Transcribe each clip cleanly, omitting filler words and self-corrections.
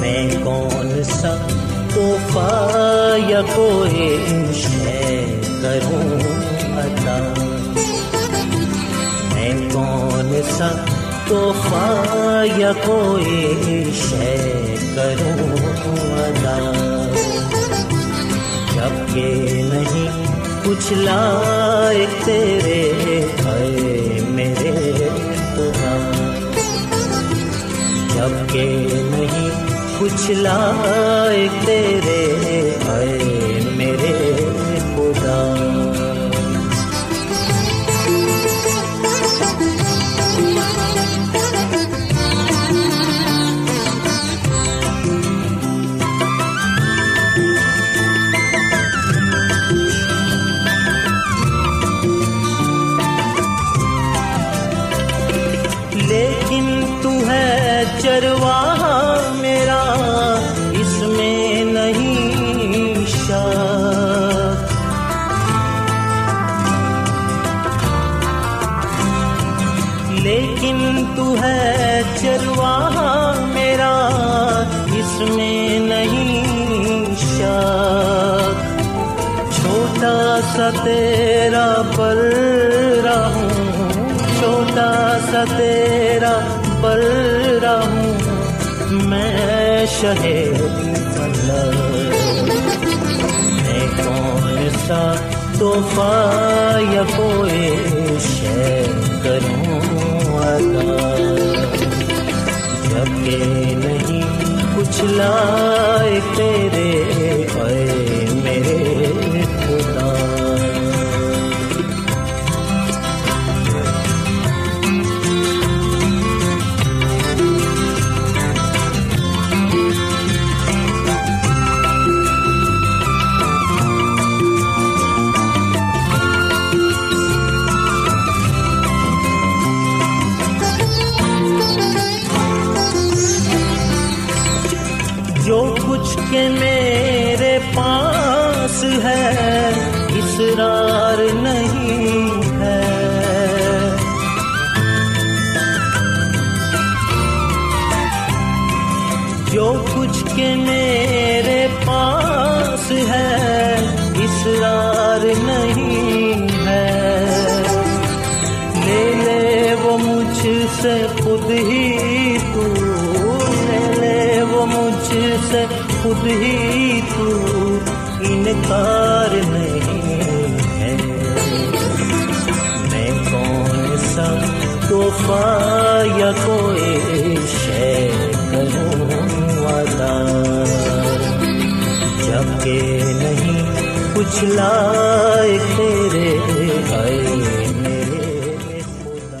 میں کون سا توفہ یا کوئی شے کروں عطا، میں کون سا توفہ یا کوئی شے کروں عطا، جب کہ نہیں کچھ لائق تیرے ہے میرے تہا، جب کہ نہیں کچھ لائق تیرے اے میرے خدا۔ لیکن تو ہے چرواہا تیرا بل رہوں، چھوٹا سا تیرا بل رہوں، میں شہے اللہ، میں کون سا تحفہ یا کوئی شے کروں عطا، جب کہ نہیں کچھ لائق تیرے اے میرے خدا۔ کہ میرے پاس ہے اسرار نہیں ہے، جو کچھ کہ میرے پاس ہے اسرار نہیں ہے، لے لے وہ مجھ سے خود ہی تو، لے لے وہ مجھ سے خود ہی تو، انکار نہیں ہے، میں کون سا تحفہ یا کوئی شے کروں عطا، جب کہ نہیں کچھ لائق تیرے اے میرے خدا۔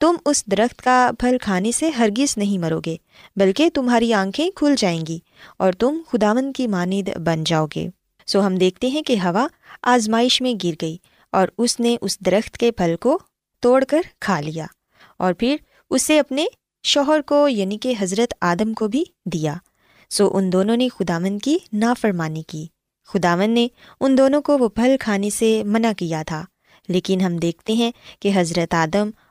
تم اس درخت کا پھل کھانے سے ہرگز نہیں مرو گے، بلکہ تمہاری آنکھیں کھل جائیں گی اور تم خداوند کی مانند بن جاؤ گے۔ سو ہم دیکھتے ہیں کہ ہوا آزمائش میں گر گئی اور اس نے اس درخت کے پھل کو توڑ کر کھا لیا، اور پھر اسے اپنے شوہر کو یعنی کہ حضرت آدم کو بھی دیا۔ سو ان دونوں نے خداوند کی نافرمانی کی۔ خداوند نے ان دونوں کو وہ پھل کھانے سے منع کیا تھا، لیکن ہم دیکھتے ہیں کہ حضرت آدم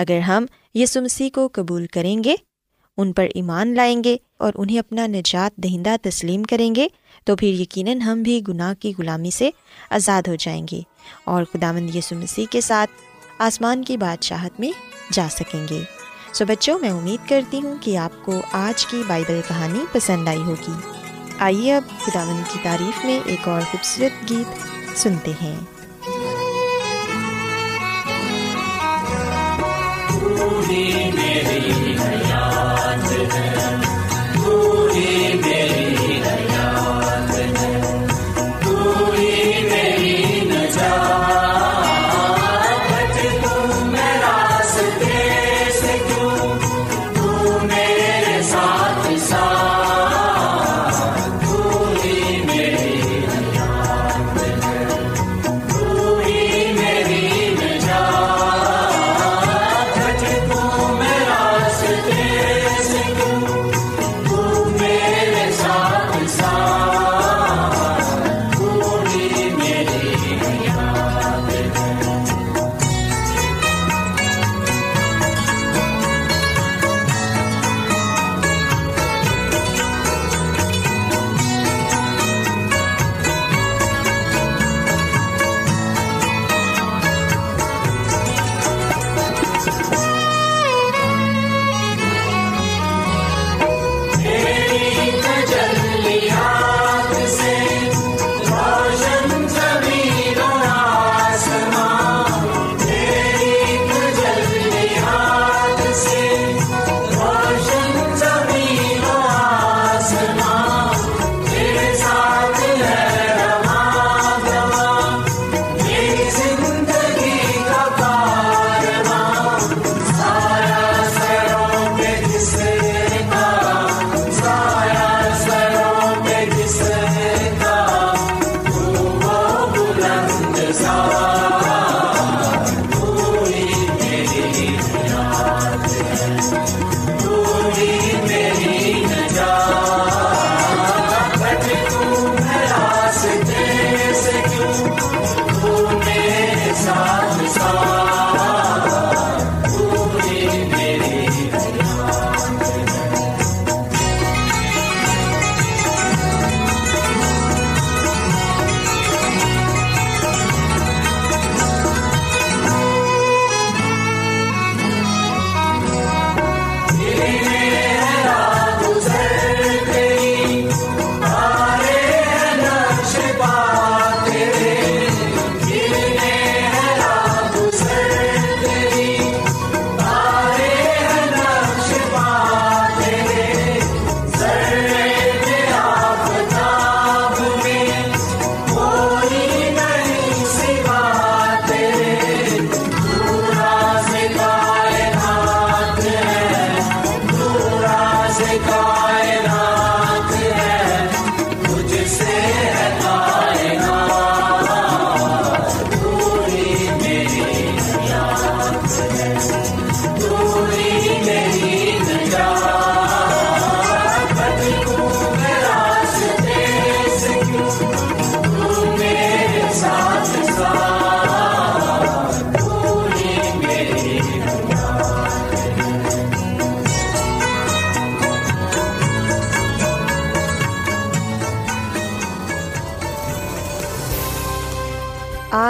اگر ہم یسوع مسیح کو قبول کریں گے، ان پر ایمان لائیں گے اور انہیں اپنا نجات دہندہ تسلیم کریں گے، تو پھر یقیناً ہم بھی گناہ کی غلامی سے آزاد ہو جائیں گے اور خداوند یسوع مسیح کے ساتھ آسمان کی بادشاہت میں جا سکیں گے۔ سو بچوں، میں امید کرتی ہوں کہ آپ کو آج کی بائبل کہانی پسند آئی ہوگی۔ آئیے اب خداوند کی تعریف میں ایک اور خوبصورت گیت سنتے ہیں۔ میری حیات ہے پوری، میری حیات ہے پوری، میری نجات تو میں راستے سے تو میرے ساتھ ساتھ، پوری میری حیات ہے پوری، میری نجات تو میں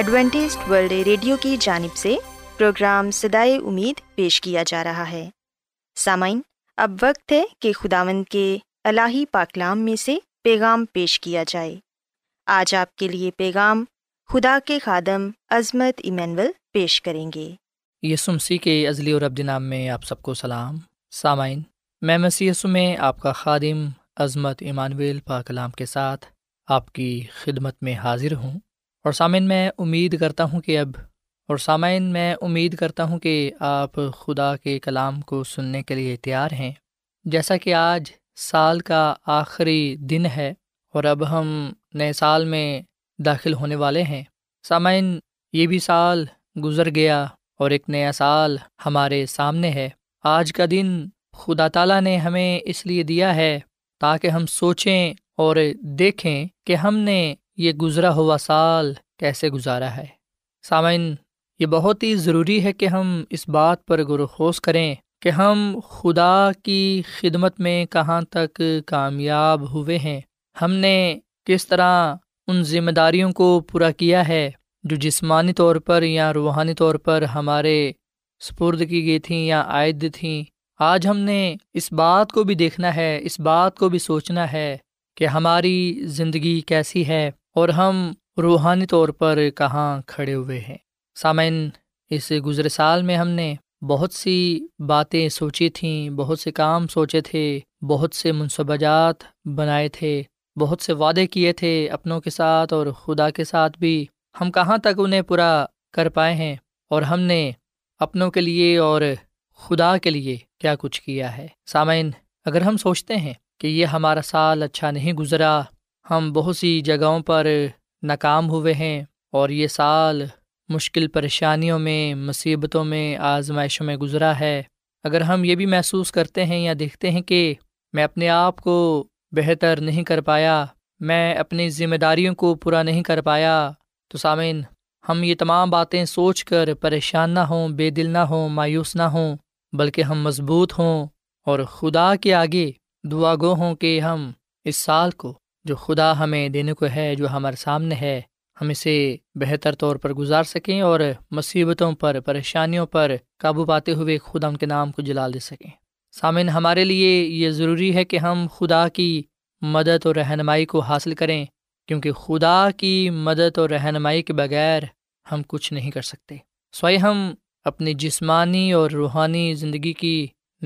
ایڈوینٹسٹ ورلڈ ریڈیو کی جانب سے پروگرام صدائے امید پیش کیا جا رہا ہے۔ سامعین، اب وقت ہے کہ خداوند کے الہی پاکلام میں سے پیغام پیش کیا جائے۔ آج آپ کے لیے پیغام خدا کے خادم عظمت ایمینول پیش کریں گے۔ یسوع مسیح کے ازلی اور ابدی نام میں آپ سب کو سلام۔ سامعین، میں مسیح یسوع میں آپ کا خادم عظمت ایمانویل پاکلام کے ساتھ آپ کی خدمت میں حاضر ہوں۔ اور سامعین میں امید کرتا ہوں کہ آپ خدا کے کلام کو سننے کے لیے تیار ہیں۔ جیسا کہ آج سال کا آخری دن ہے اور اب ہم نئے سال میں داخل ہونے والے ہیں۔ سامعین، یہ بھی سال گزر گیا اور ایک نیا سال ہمارے سامنے ہے۔ آج کا دن خدا تعالیٰ نے ہمیں اس لیے دیا ہے تاکہ ہم سوچیں اور دیکھیں کہ ہم نے یہ گزرا ہوا سال کیسے گزارا ہے۔ سامعین، یہ بہت ہی ضروری ہے کہ ہم اس بات پر غور خوض کریں کہ ہم خدا کی خدمت میں کہاں تک کامیاب ہوئے ہیں، ہم نے کس طرح ان ذمہ داریوں کو پورا کیا ہے جو جسمانی طور پر یا روحانی طور پر ہمارے سپرد کی گئی تھیں یا عائد تھیں۔ آج ہم نے اس بات کو بھی دیکھنا ہے، اس بات کو بھی سوچنا ہے کہ ہماری زندگی کیسی ہے اور ہم روحانی طور پر کہاں کھڑے ہوئے ہیں۔ سامعین، اس گزرے سال میں ہم نے بہت سی باتیں سوچی تھیں، بہت سے کام سوچے تھے، بہت سے منصوبہ جات بنائے تھے، بہت سے وعدے کیے تھے اپنوں کے ساتھ اور خدا کے ساتھ بھی۔ ہم کہاں تک انہیں پورا کر پائے ہیں اور ہم نے اپنوں کے لیے اور خدا کے لیے کیا کچھ کیا ہے؟ سامعین، اگر ہم سوچتے ہیں کہ یہ ہمارا سال اچھا نہیں گزرا، ہم بہت سی جگہوں پر ناکام ہوئے ہیں اور یہ سال مشکل پریشانیوں میں، مصیبتوں میں، آزمائشوں میں گزرا ہے، اگر ہم یہ بھی محسوس کرتے ہیں یا دیکھتے ہیں کہ میں اپنے آپ کو بہتر نہیں کر پایا، میں اپنی ذمہ داریوں کو پورا نہیں کر پایا، تو سامعین، ہم یہ تمام باتیں سوچ کر پریشان نہ ہوں، بے دل نہ ہوں، مایوس نہ ہوں، بلکہ ہم مضبوط ہوں اور خدا کے آگے دعا گو ہوں کہ ہم اس سال کو جو خدا ہمیں دینے کو ہے، جو ہمارے سامنے ہے، ہم اسے بہتر طور پر گزار سکیں اور مصیبتوں پر، پریشانیوں پر قابو پاتے ہوئے خدا ان کے نام کو جلال دے سکیں۔ سامعین، ہمارے لیے یہ ضروری ہے کہ ہم خدا کی مدد اور رہنمائی کو حاصل کریں، کیونکہ خدا کی مدد اور رہنمائی کے بغیر ہم کچھ نہیں کر سکتے۔ سوائے ہم اپنی جسمانی اور روحانی زندگی کی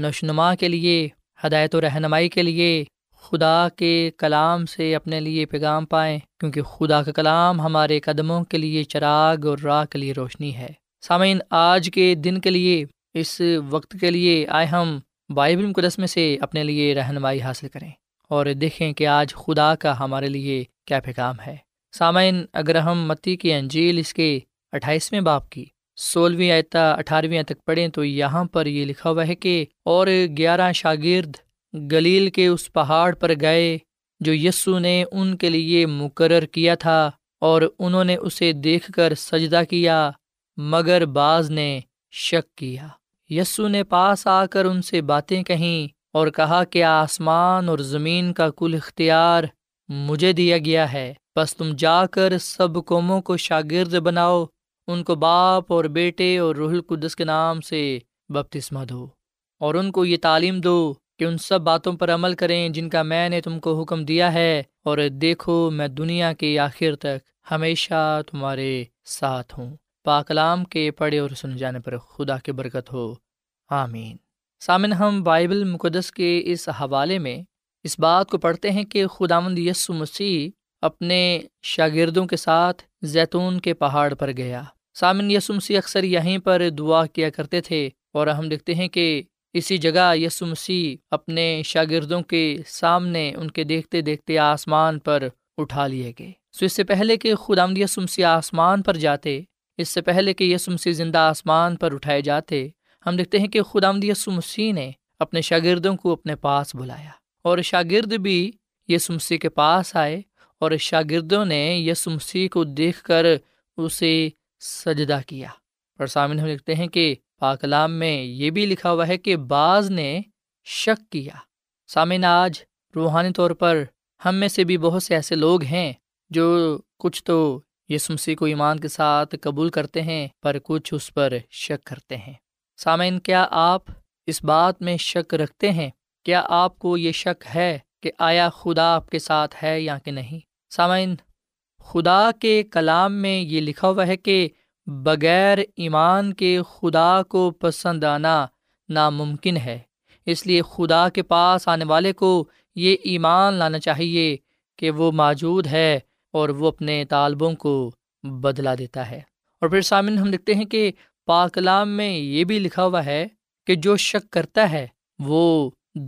نشوونما کے لیے، ہدایت و رہنمائی کے لیے خدا کے کلام سے اپنے لیے پیغام پائیں، کیونکہ خدا کا کلام ہمارے قدموں کے لیے چراغ اور راہ کے لیے روشنی ہے۔ سامعین، آج کے دن کے لیے، اس وقت کے لیے، آئے ہم بائبل مقدس میں سے اپنے لیے رہنمائی حاصل کریں اور دیکھیں کہ آج خدا کا ہمارے لیے کیا پیغام ہے۔ سامعین، اگر ہم متی کی انجیل اس کے 28ویں باب کی 16ویں آیت 18ویں تک پڑھیں تو یہاں پر یہ لکھا ہوا ہے کہ اور 11 شاگرد گلیل کے اس پہاڑ پر گئے جو یسوع نے ان کے لیے مقرر کیا تھا، اور انہوں نے اسے دیکھ کر سجدہ کیا، مگر بعض نے شک کیا۔ یسوع نے پاس آ کر ان سے باتیں کہیں اور کہا کہ آسمان اور زمین کا کل اختیار مجھے دیا گیا ہے، بس تم جا کر سب قوموں کو شاگرد بناؤ، ان کو باپ اور بیٹے اور روح القدس کے نام سے بپتسمہ دو، اور ان کو یہ تعلیم دو کہ ان سب باتوں پر عمل کریں جن کا میں نے تم کو حکم دیا ہے، اور دیکھو میں دنیا کے آخر تک ہمیشہ تمہارے ساتھ ہوں۔ پاک کلام کے پڑھے اور سن جانے پر خدا کی برکت ہو، آمین۔ سامن، ہم بائبل مقدس کے اس حوالے میں اس بات کو پڑھتے ہیں کہ خداوند یسوع مسیح اپنے شاگردوں کے ساتھ زیتون کے پہاڑ پر گیا۔ سامن، یسوع مسیح اکثر یہیں پر دعا کیا کرتے تھے، اور ہم دیکھتے ہیں کہ اسی جگہ یسوع مسیح اپنے شاگردوں کے سامنے ان کے دیکھتے دیکھتے آسمان پر اٹھا لیے گئے۔ سو اس سے پہلے کہ خداوند یسوع مسیح آسمان پر جاتے، اس سے پہلے کہ یسوع مسیح زندہ آسمان پر اٹھائے جاتے، ہم دیکھتے ہیں کہ خداوند یسوع مسیح نے اپنے شاگردوں کو اپنے پاس بلایا، اور شاگرد بھی یسوع مسیح کے پاس آئے، اور شاگردوں نے یسوع مسیح کو دیکھ کر اسے سجدہ کیا۔ اور سامعین، ہم دیکھتے ہیں کہ پاک کلام میں یہ بھی لکھا ہوا ہے کہ بعض نے شک کیا۔ سامعین، آج روحانی طور پر ہم میں سے بھی بہت سے ایسے لوگ ہیں جو کچھ تو یسوع مسیح کو ایمان کے ساتھ قبول کرتے ہیں، پر کچھ اس پر شک کرتے ہیں۔ سامعین، کیا آپ اس بات میں شک رکھتے ہیں؟ کیا آپ کو یہ شک ہے کہ آیا خدا آپ کے ساتھ ہے یا کہ نہیں؟ سامعین، خدا کے کلام میں یہ لکھا ہوا ہے کہ بغیر ایمان کے خدا کو پسند آنا ناممکن ہے، اس لیے خدا کے پاس آنے والے کو یہ ایمان لانا چاہیے کہ وہ موجود ہے، اور وہ اپنے طالبوں کو بدلا دیتا ہے۔ اور پھر سامعین، ہم دیکھتے ہیں کہ پاک کلام میں یہ بھی لکھا ہوا ہے کہ جو شک کرتا ہے وہ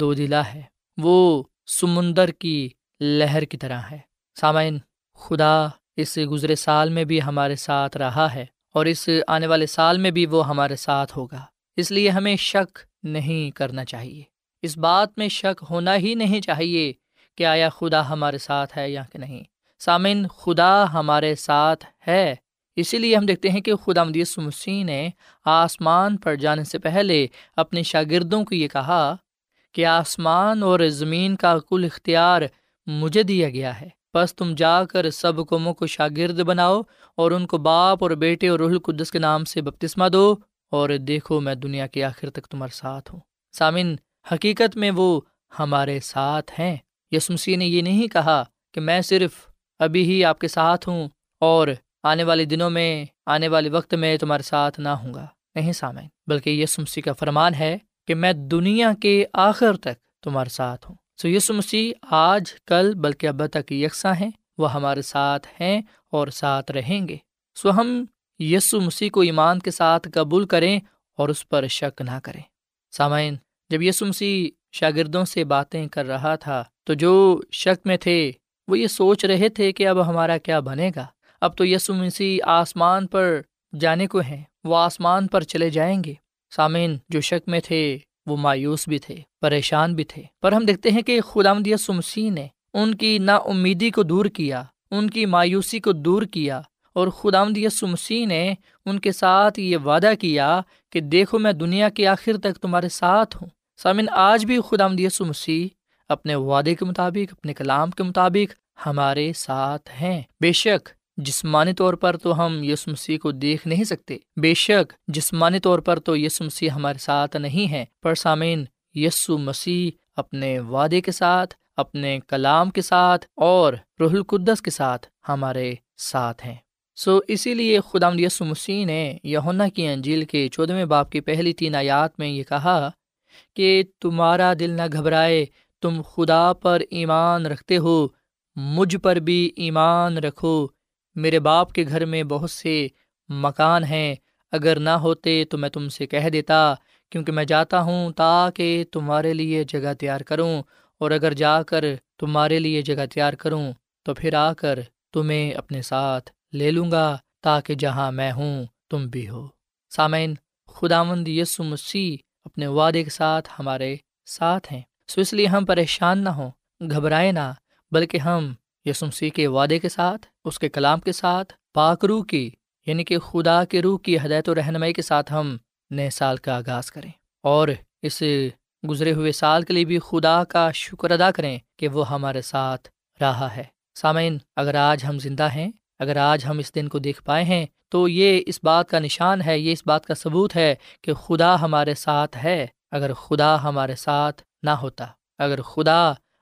دو دلا ہے، وہ سمندر کی لہر کی طرح ہے۔ سامعین، خدا اس گزرے سال میں بھی ہمارے ساتھ رہا ہے، اور اس آنے والے سال میں بھی وہ ہمارے ساتھ ہوگا، اس لیے ہمیں شک نہیں کرنا چاہیے۔ اس بات میں شک ہونا ہی نہیں چاہیے کہ آیا خدا ہمارے ساتھ ہے یا کہ نہیں۔ سامعین، خدا ہمارے ساتھ ہے، اسی لیے ہم دیکھتے ہیں کہ خداوند یسوع مسیح نے آسمان پر جانے سے پہلے اپنے شاگردوں کو یہ کہا کہ آسمان اور زمین کا کل اختیار مجھے دیا گیا ہے، بس تم جا کر سب قوموں کو شاگرد بناؤ، اور ان کو باپ اور بیٹے اور روح القدس کے نام سے بپتسمہ دو، اور دیکھو میں دنیا کے آخر تک تمہارے ساتھ ہوں۔ سامعین، حقیقت میں وہ ہمارے ساتھ ہیں۔ یسوع مسیح نے یہ نہیں کہا کہ میں صرف ابھی ہی آپ کے ساتھ ہوں اور آنے والے دنوں میں، آنے والے وقت میں تمہارے ساتھ نہ ہوں گا، نہیں سامعین، بلکہ یسوع مسیح کا فرمان ہے کہ میں دنیا کے آخر تک تمہارے ساتھ ہوں۔ سو یسوع مسیح آج، کل، بلکہ اب تک یکساں ہیں، وہ ہمارے ساتھ ہیں اور ساتھ رہیں گے۔ سو ہم یسوع مسیح کو ایمان کے ساتھ قبول کریں اور اس پر شک نہ کریں۔ سامعین، جب یسوع مسیح شاگردوں سے باتیں کر رہا تھا تو جو شک میں تھے وہ یہ سوچ رہے تھے کہ اب ہمارا کیا بنے گا، اب تو یسوع مسیح آسمان پر جانے کو ہیں، وہ آسمان پر چلے جائیں گے۔ سامعین، جو شک میں تھے وہ مایوس بھی تھے، پریشان بھی تھے، پر ہم دیکھتے ہیں کہ خداوند یسوع مسیح نے ان کی نا امیدی کو دور کیا، ان کی مایوسی کو دور کیا، اور خداوند یسوع مسیح نے ان کے ساتھ یہ وعدہ کیا کہ دیکھو میں دنیا کے آخر تک تمہارے ساتھ ہوں۔ سامعین، آج بھی خداوند یسوع مسیح اپنے وعدے کے مطابق، اپنے کلام کے مطابق ہمارے ساتھ ہیں۔ بے شک جسمانی طور پر تو ہم یسوع مسیح کو دیکھ نہیں سکتے، بے شک جسمانی طور پر تو یسوع مسیح ہمارے ساتھ نہیں ہیں، پر سامعین، یسوع مسیح اپنے وعدے کے ساتھ، اپنے کلام کے ساتھ اور روح القدس کے ساتھ ہمارے ساتھ ہیں۔ سو اسی لیے خداوند یسوع مسیح نے یوحنا کی انجیل کے 14ویں باب کی پہلی 3 آیات میں یہ کہا کہ تمہارا دل نہ گھبرائے، تم خدا پر ایمان رکھتے ہو، مجھ پر بھی ایمان رکھو، میرے باپ کے گھر میں بہت سے مکان ہیں، اگر نہ ہوتے تو میں تم سے کہہ دیتا، کیونکہ میں جاتا ہوں تاکہ تمہارے لیے جگہ تیار کروں، اور اگر جا کر تمہارے لیے جگہ تیار کروں تو پھر آ کر تمہیں اپنے ساتھ لے لوں گا، تاکہ جہاں میں ہوں تم بھی ہو۔ سامعین، خداوند یسوع مسیح اپنے وعدے کے ساتھ ہمارے ساتھ ہیں۔ سو اس لیے ہم پریشان نہ ہوں، گھبرائیں نہ، بلکہ ہم یسوع مسیح کے وعدے کے ساتھ، اس کے کلام کے ساتھ، پاک روح کی یعنی کہ خدا کے روح کی ہدایت و رہنمائی کے ساتھ ہم نئے سال کا آغاز کریں، اور اس گزرے ہوئے سال کے لیے بھی خدا کا شکر ادا کریں کہ وہ ہمارے ساتھ رہا ہے۔ سامعین، اگر آج ہم زندہ ہیں، اگر آج ہم اس دن کو دیکھ پائے ہیں، تو یہ اس بات کا نشان ہے، یہ اس بات کا ثبوت ہے کہ خدا ہمارے ساتھ ہے۔ اگر خدا ہمارے ساتھ نہ ہوتا، اگر خدا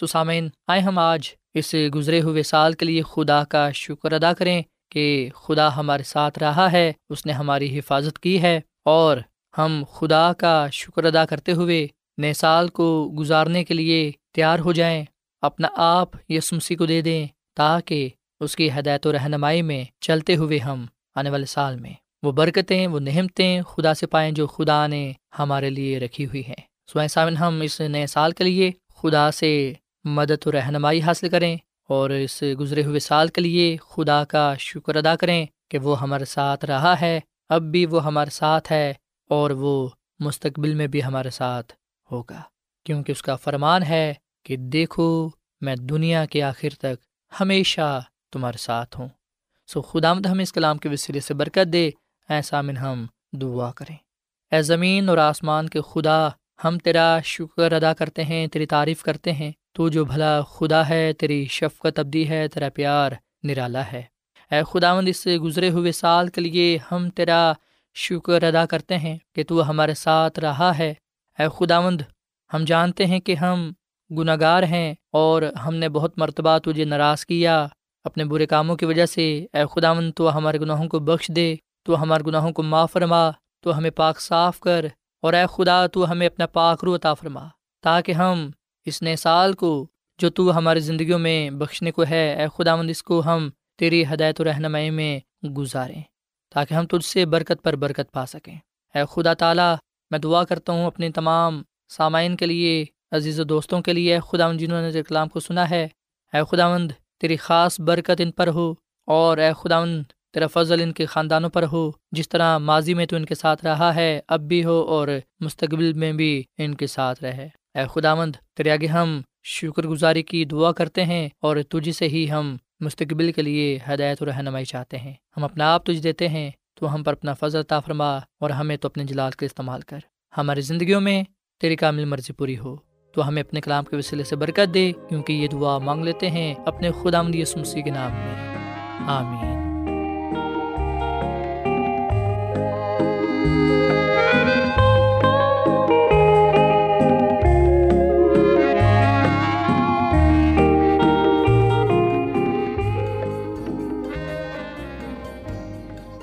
سو سامعین، آئیں ہم آج اس گزرے ہوئے سال کے لیے خدا کا شکر ادا کریں کہ خدا ہمارے ساتھ رہا ہے، اس نے ہماری حفاظت کی ہے، اور ہم خدا کا شکر ادا کرتے ہوئے نئے سال کو گزارنے کے لیے تیار ہو جائیں، اپنا آپ یسوع مسیح کو دے دیں تاکہ اس کی ہدایت و رہنمائی میں چلتے ہوئے ہم آنے والے سال میں وہ برکتیں، وہ نعمتیں خدا سے پائیں جو خدا نے ہمارے لیے رکھی ہوئی ہیں۔ سو اے سامن، ہم اس نئے سال کے لیے خدا سے مدد و رہنمائی حاصل کریں اور اس گزرے ہوئے سال کے لیے خدا کا شکر ادا کریں کہ وہ ہمارے ساتھ رہا ہے، اب بھی وہ ہمارے ساتھ ہے، اور وہ مستقبل میں بھی ہمارے ساتھ ہوگا، کیونکہ اس کا فرمان ہے کہ دیکھو میں دنیا کے آخر تک ہمیشہ تمہارے ساتھ ہوں۔ سو خداوند ہمیں اس کلام کے وسیلے سے برکت دے۔ اے سامن، ہم دعا کریں۔ اے زمین اور آسمان کے خدا، ہم تیرا شکر ادا کرتے ہیں، تیری تعریف کرتے ہیں، تو جو بھلا خدا ہے، تیری شفقت ابدی ہے، تیرا پیار نرالا ہے۔ اے خداوند، اس گزرے ہوئے سال کے لیے ہم تیرا شکر ادا کرتے ہیں کہ تو ہمارے ساتھ رہا ہے۔ اے خداوند، ہم جانتے ہیں کہ ہم گناہگار ہیں اور ہم نے بہت مرتبہ تجھے ناراض کیا اپنے برے کاموں کی وجہ سے۔ اے خداوند، تو ہمارے گناہوں کو بخش دے، تو ہمارے گناہوں کو معاف فرما، تو ہمیں پاک صاف کر، اور اے خدا تو ہمیں اپنا پاک روح عطا فرما، تاکہ ہم اس نئے سال کو جو تو ہماری زندگیوں میں بخشنے کو ہے، اے خداوند اس کو ہم تیری ہدایت و رہنمائی میں گزاریں، تاکہ ہم تجھ سے برکت پر برکت پا سکیں۔ اے خدا تعالیٰ، میں دعا کرتا ہوں اپنے تمام سامعین کے لیے، عزیز و دوستوں کے لیے، اے خداوند جنہوں نے تیرے کلام کو سنا ہے، اے خداوند تیری خاص برکت ان پر ہو، اور اے خداوند تیرا فضل ان کے خاندانوں پر ہو، جس طرح ماضی میں تو ان کے ساتھ رہا ہے، اب بھی ہو، اور مستقبل میں بھی ان کے ساتھ رہے۔ اے خداوند، تیرے آگے ہم شکر گزاری کی دعا کرتے ہیں، اور تجھ سے ہی ہم مستقبل کے لیے ہدایت و رہنمائی چاہتے ہیں۔ ہم اپنا آپ تجھ دیتے ہیں، تو ہم پر اپنا فضل عطا فرما، اور ہمیں تو اپنے جلال کے استعمال کر، ہماری زندگیوں میں تیری کامل مرضی پوری ہو۔ تو ہمیں اپنے کلام کے وسیلے سے برکت دے، کیونکہ یہ دعا مانگ لیتے ہیں اپنے خداوند یسوع مسیح کے نام میں، آمین۔